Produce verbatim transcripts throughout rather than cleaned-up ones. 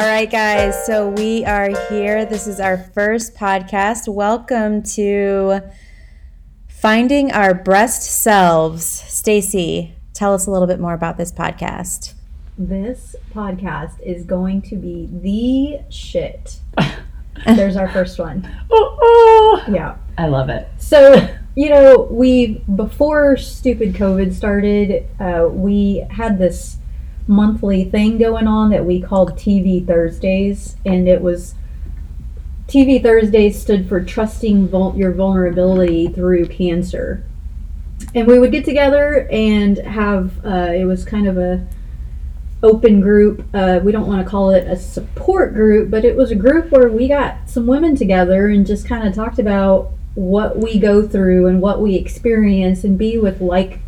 All right, guys, so we are here. This is our first podcast. Welcome to Finding Our Breast Selves. Stacy, tell us a little bit more about this podcast. This podcast is going to be the shit. There's our first one. Oh, oh. Yeah. I love it. So, you know, we, before stupid COVID started, uh, we had this monthly thing going on that we called T V Thursdays, and it was T V Thursdays stood for trusting vul- your vulnerability through cancer. And we would get together and have uh, it was kind of a open group. Uh, we don't want to call it a support group, but it was a group where we got some women together and just kind of talked about what we go through and what we experience, and be with like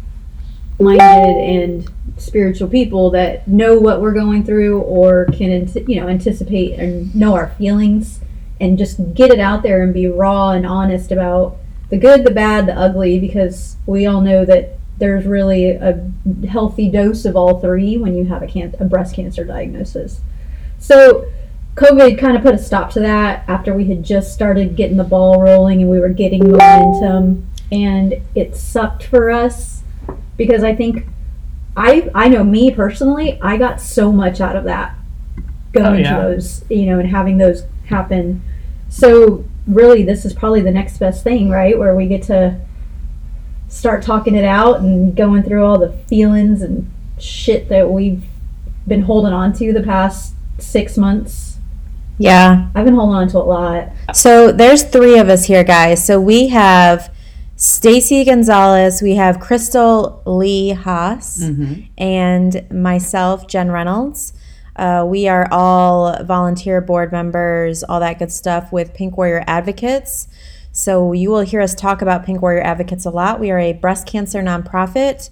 minded and spiritual people that know what we're going through or can, you know, anticipate and know our feelings and just get it out there and be raw and honest about the good, the bad, the ugly, because we all know that there's really a healthy dose of all three when you have a, can- a breast cancer diagnosis. So COVID kind of put a stop to that after we had just started getting the ball rolling and we were getting momentum, and it sucked for us. Because I think, I I know me personally, I got so much out of that, going oh, yeah. to those, you know, and having those happen. So really, this is probably the next best thing, right? Where we get to start talking it out and going through all the feelings and shit that we've been holding on to the past six months. Yeah. I've been holding on to a lot. So there's three of us here, guys. So we have Stacy Gonzalez, we have Crystal Lee Haas, mm-hmm. and myself, Jen Reynolds. Uh, we are all volunteer board members, all that good stuff with Pink Warrior Advocates. So you will hear us talk about Pink Warrior Advocates a lot. We are a breast cancer nonprofit,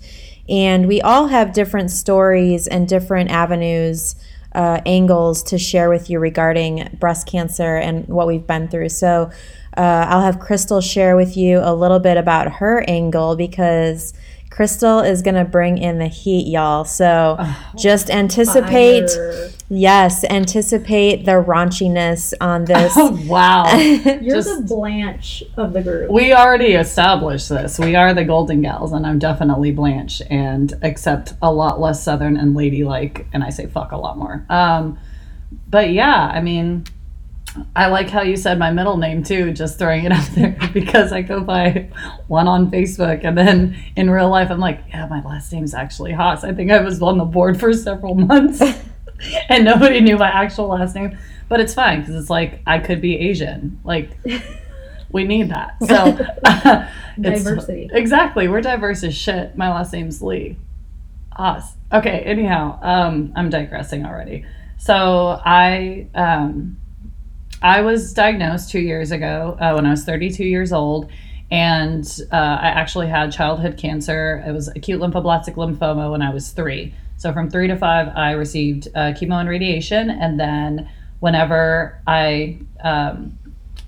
and we all have different stories and different avenues, uh, angles to share with you regarding breast cancer and what we've been through. So Uh, I'll have Crystal share with you a little bit about her angle, because Crystal is going to bring in the heat, y'all. So oh, just anticipate, fire. yes, anticipate the raunchiness on this. Oh, wow. You're just the Blanche of the group. We already established this. We are the Golden Gals, and I'm definitely Blanche, and except a lot less Southern and ladylike, and I say fuck a lot more. Um, but yeah, I mean, I like how you said my middle name too, just throwing it out there, because I go by one on Facebook, and then in real life I'm like, yeah, my last name's actually Haas. I think I was on the board for several months and nobody knew my actual last name, but it's fine because it's like I could be Asian. Like, we need that. So uh, diversity. Exactly. We're diverse as shit. My last name's Lee. Haas. Okay. Anyhow, um, I'm digressing already. So I... Um, I was diagnosed two years ago uh, when I was thirty-two years old, and uh, I actually had childhood cancer. It was acute lymphoblastic lymphoma when I was three. So from three to five, I received uh, chemo and radiation, and then whenever I um,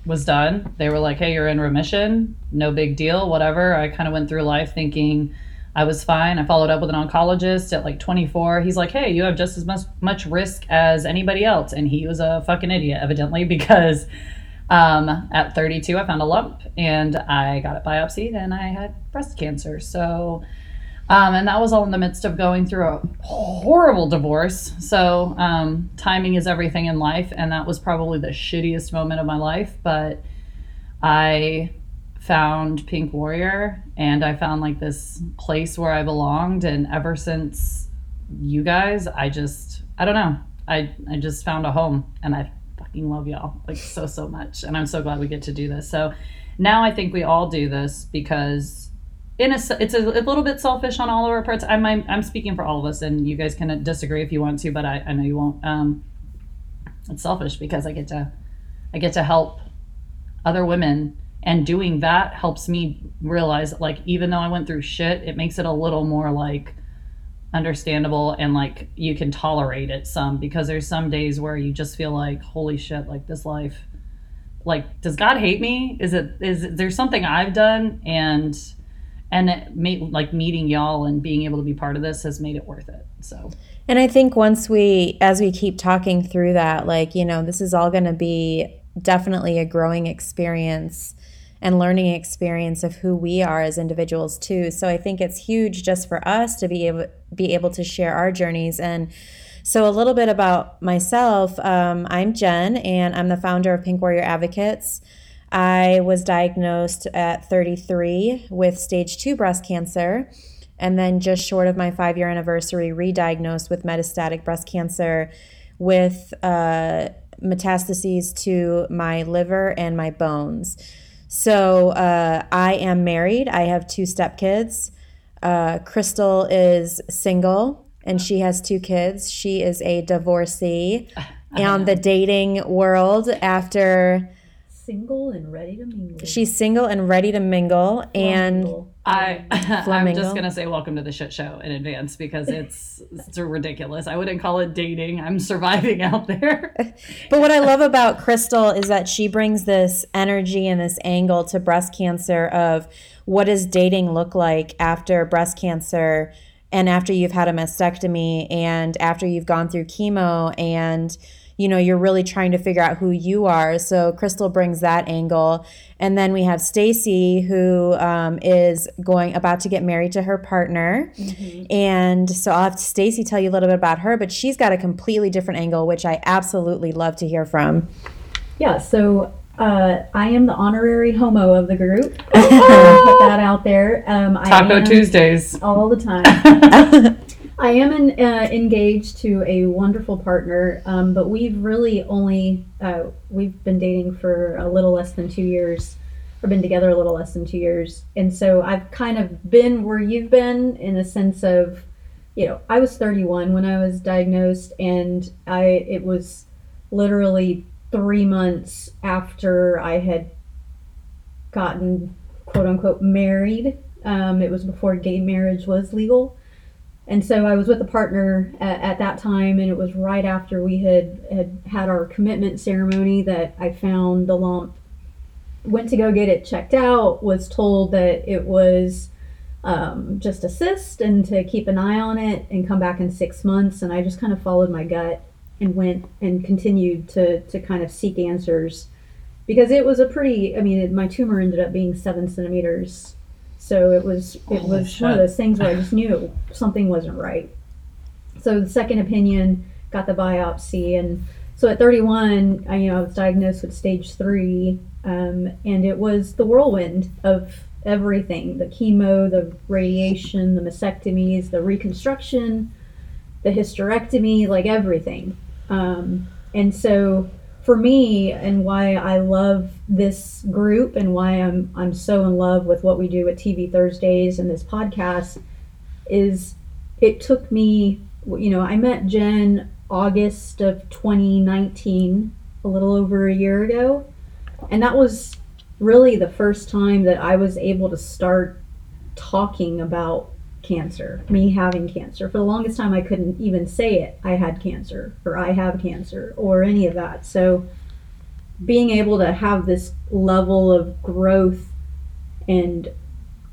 was done, they were like, hey, you're in remission, no big deal, whatever. I kind of went through life thinking I was fine. I followed up with an oncologist at like twenty-four. He's like, hey, you have just as much, much risk as anybody else. And he was a fucking idiot, evidently, because um, at thirty-two, I found a lump and I got it biopsied and I had breast cancer. So, um, and that was all in the midst of going through a horrible divorce. So um, timing is everything in life. And that was probably the shittiest moment of my life. But I found Pink Warrior, and I found like this place where I belonged, and ever since you guys, I just I don't know I I just found a home, and I fucking love y'all like so so much, and I'm so glad we get to do this. So now I think we all do this because in a it's a, a little bit selfish on all of our parts. I'm I'm speaking for all of us, and you guys can disagree if you want to, but I I know you won't. Um, it's selfish because I get to I get to help other women. And doing that helps me realize that, like, even though I went through shit, it makes it a little more, like, understandable, and, like, you can tolerate it some, because there's some days where you just feel like, holy shit, like, this life, like, does God hate me? Is it, is there something I've done? And and it made, like meeting y'all and being able to be part of this has made it worth it. So, and I think once we, as we keep talking through that, like, you know, this is all going to be definitely a growing experience and learning experience of who we are as individuals too. So I think it's huge just for us to be able be able to share our journeys. And so a little bit about myself, um, I'm Jen, and I'm the founder of Pink Warrior Advocates. I was diagnosed at thirty-three with stage two breast cancer, and then just short of my five-year anniversary, re-diagnosed with metastatic breast cancer with uh, metastases to my liver and my bones. So uh, I am married. I have two stepkids. Uh, Crystal is single, and she has two kids. She is a divorcee on the dating world after... Single and ready to mingle. She's single and ready to mingle. Flamingle. And I, I'm just going to say welcome to the shit show in advance, because it's, it's ridiculous. I wouldn't call it dating. I'm surviving out there. But what I love about Crystal is that she brings this energy and this angle to breast cancer of what does dating look like after breast cancer and after you've had a mastectomy and after you've gone through chemo and you know, you're really trying to figure out who you are. So Crystal brings that angle. And then we have Stacy, who um, is going about to get married to her partner. Mm-hmm. And so I'll have Stacy tell you a little bit about her, but she's got a completely different angle, which I absolutely love to hear from. Yeah, so uh, I am the honorary homo of the group. Put that out there. Um, Taco I am Tuesdays. All the time. I am in, uh, engaged to a wonderful partner, um, but we've really only, uh, we've been dating for a little less than two years, or been together a little less than two years. And so I've kind of been where you've been in a sense of, you know, I was thirty-one when I was diagnosed, and I it was literally three months after I had gotten, quote unquote, married. Um, it was before gay marriage was legal. And so I was with a partner at, at that time, and it was right after we had, had had our commitment ceremony that I found the lump, went to go get it checked out, was told that it was um, just a cyst and to keep an eye on it and come back in six months. And I just kind of followed my gut and went and continued to, to kind of seek answers, because it was a pretty, I mean, it, my tumor ended up being seven centimeters. So it was it Holy was shit. One of those things where I just knew something wasn't right. So the second opinion, got the biopsy, and so at thirty-one, I, you know, I was diagnosed with stage three, um, and it was the whirlwind of everything: the chemo, the radiation, the mastectomies, the reconstruction, the hysterectomy, like everything. Um, and so for me, and why I love this group and why I'm I'm so in love with what we do at T V Thursdays and this podcast, is it took me, you know, I met Jen August of twenty nineteen, a little over a year ago. And that was really the first time that I was able to start talking about cancer, me having cancer. For the longest time, I couldn't even say it. I had cancer, or I have cancer, or any of that. So being able to have this level of growth and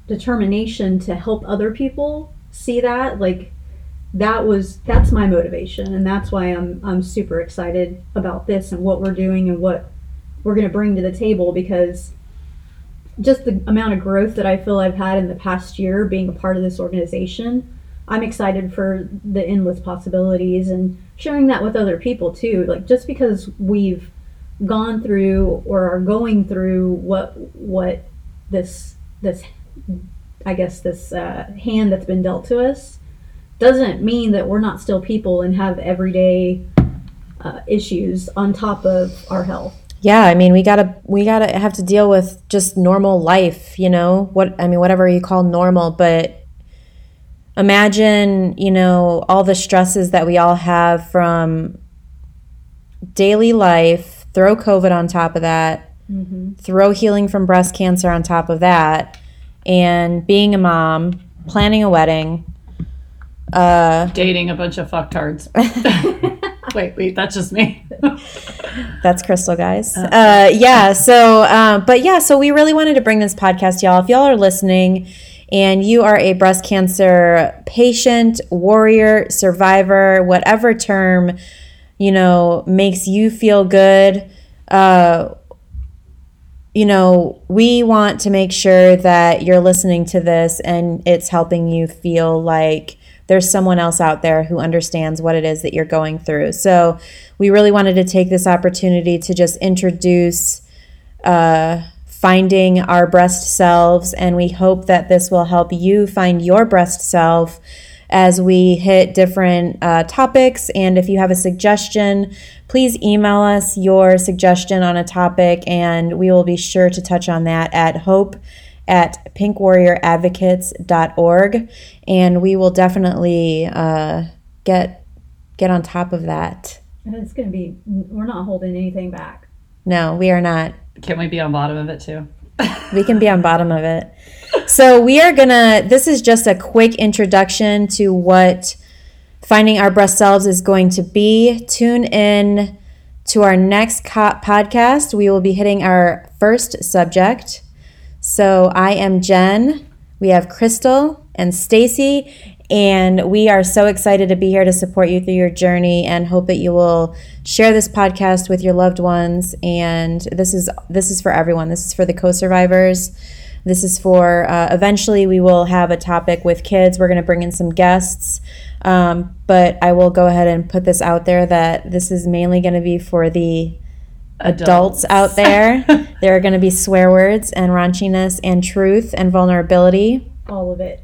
determination to help other people see that, like that was, that's my motivation. And that's why I'm, I'm super excited about this and what we're doing and what we're going to bring to the table, because just the amount of growth that I feel I've had in the past year being a part of this organization, I'm excited for the endless possibilities and sharing that with other people too. Like, just because we've gone through or are going through what what this this I guess this uh, hand that's been dealt to us doesn't mean that we're not still people and have everyday uh, issues on top of our health. Yeah, I mean, we gotta we gotta have to deal with just normal life, you know, what I mean, whatever you call normal. But imagine, you know, all the stresses that we all have from daily life. Throw COVID on top of that. Mm-hmm. Throw healing from breast cancer on top of that, and being a mom, planning a wedding, uh, dating a bunch of fucktards. Wait, wait, that's just me. That's Crystal, guys. Uh, yeah, so, uh, but yeah, so we really wanted to bring this podcast, y'all. If y'all are listening and you are a breast cancer patient, warrior, survivor, whatever term, you know, makes you feel good, uh, you know, we want to make sure that you're listening to this and it's helping you feel like there's someone else out there who understands what it is that you're going through. So we really wanted to take this opportunity to just introduce uh, Finding Our Breast Selves, and we hope that this will help you find your breast self as we hit different uh, topics. And if you have a suggestion, please email us your suggestion on a topic, and we will be sure to touch on that at hope at pink warrior advocates dot org, and we will definitely uh, get get on top of that. And it's going to be, we're not holding anything back. No, we are not. Can we be on bottom of it too? We can be on bottom of it. So we are going to, this is just a quick introduction to what Finding Our Breast Selves is going to be. Tune in to our next co- podcast. We will be hitting our first subject. So I am Jen, we have Crystal and Stacy, and we are so excited to be here to support you through your journey, and hope that you will share this podcast with your loved ones. And this is this is for everyone. This is for the co-survivors. This is for, uh, eventually we will have a topic with kids. We're going to bring in some guests, um, but I will go ahead and put this out there that this is mainly going to be for the adults, adults out there. There are going to be swear words and raunchiness and truth and vulnerability. All of it.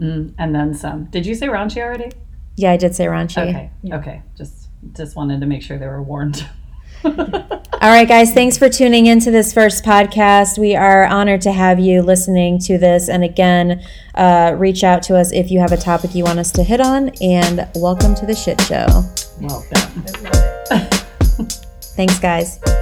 Mm, and then some. Did you say raunchy already? Yeah, I did say raunchy. Okay, yeah. okay. Just, just wanted to make sure they were warned. All right, guys, thanks for tuning into this first podcast. We are honored to have you listening to this. And again, uh, reach out to us if you have a topic you want us to hit on. And welcome to the shit show. Welcome. Thanks, guys.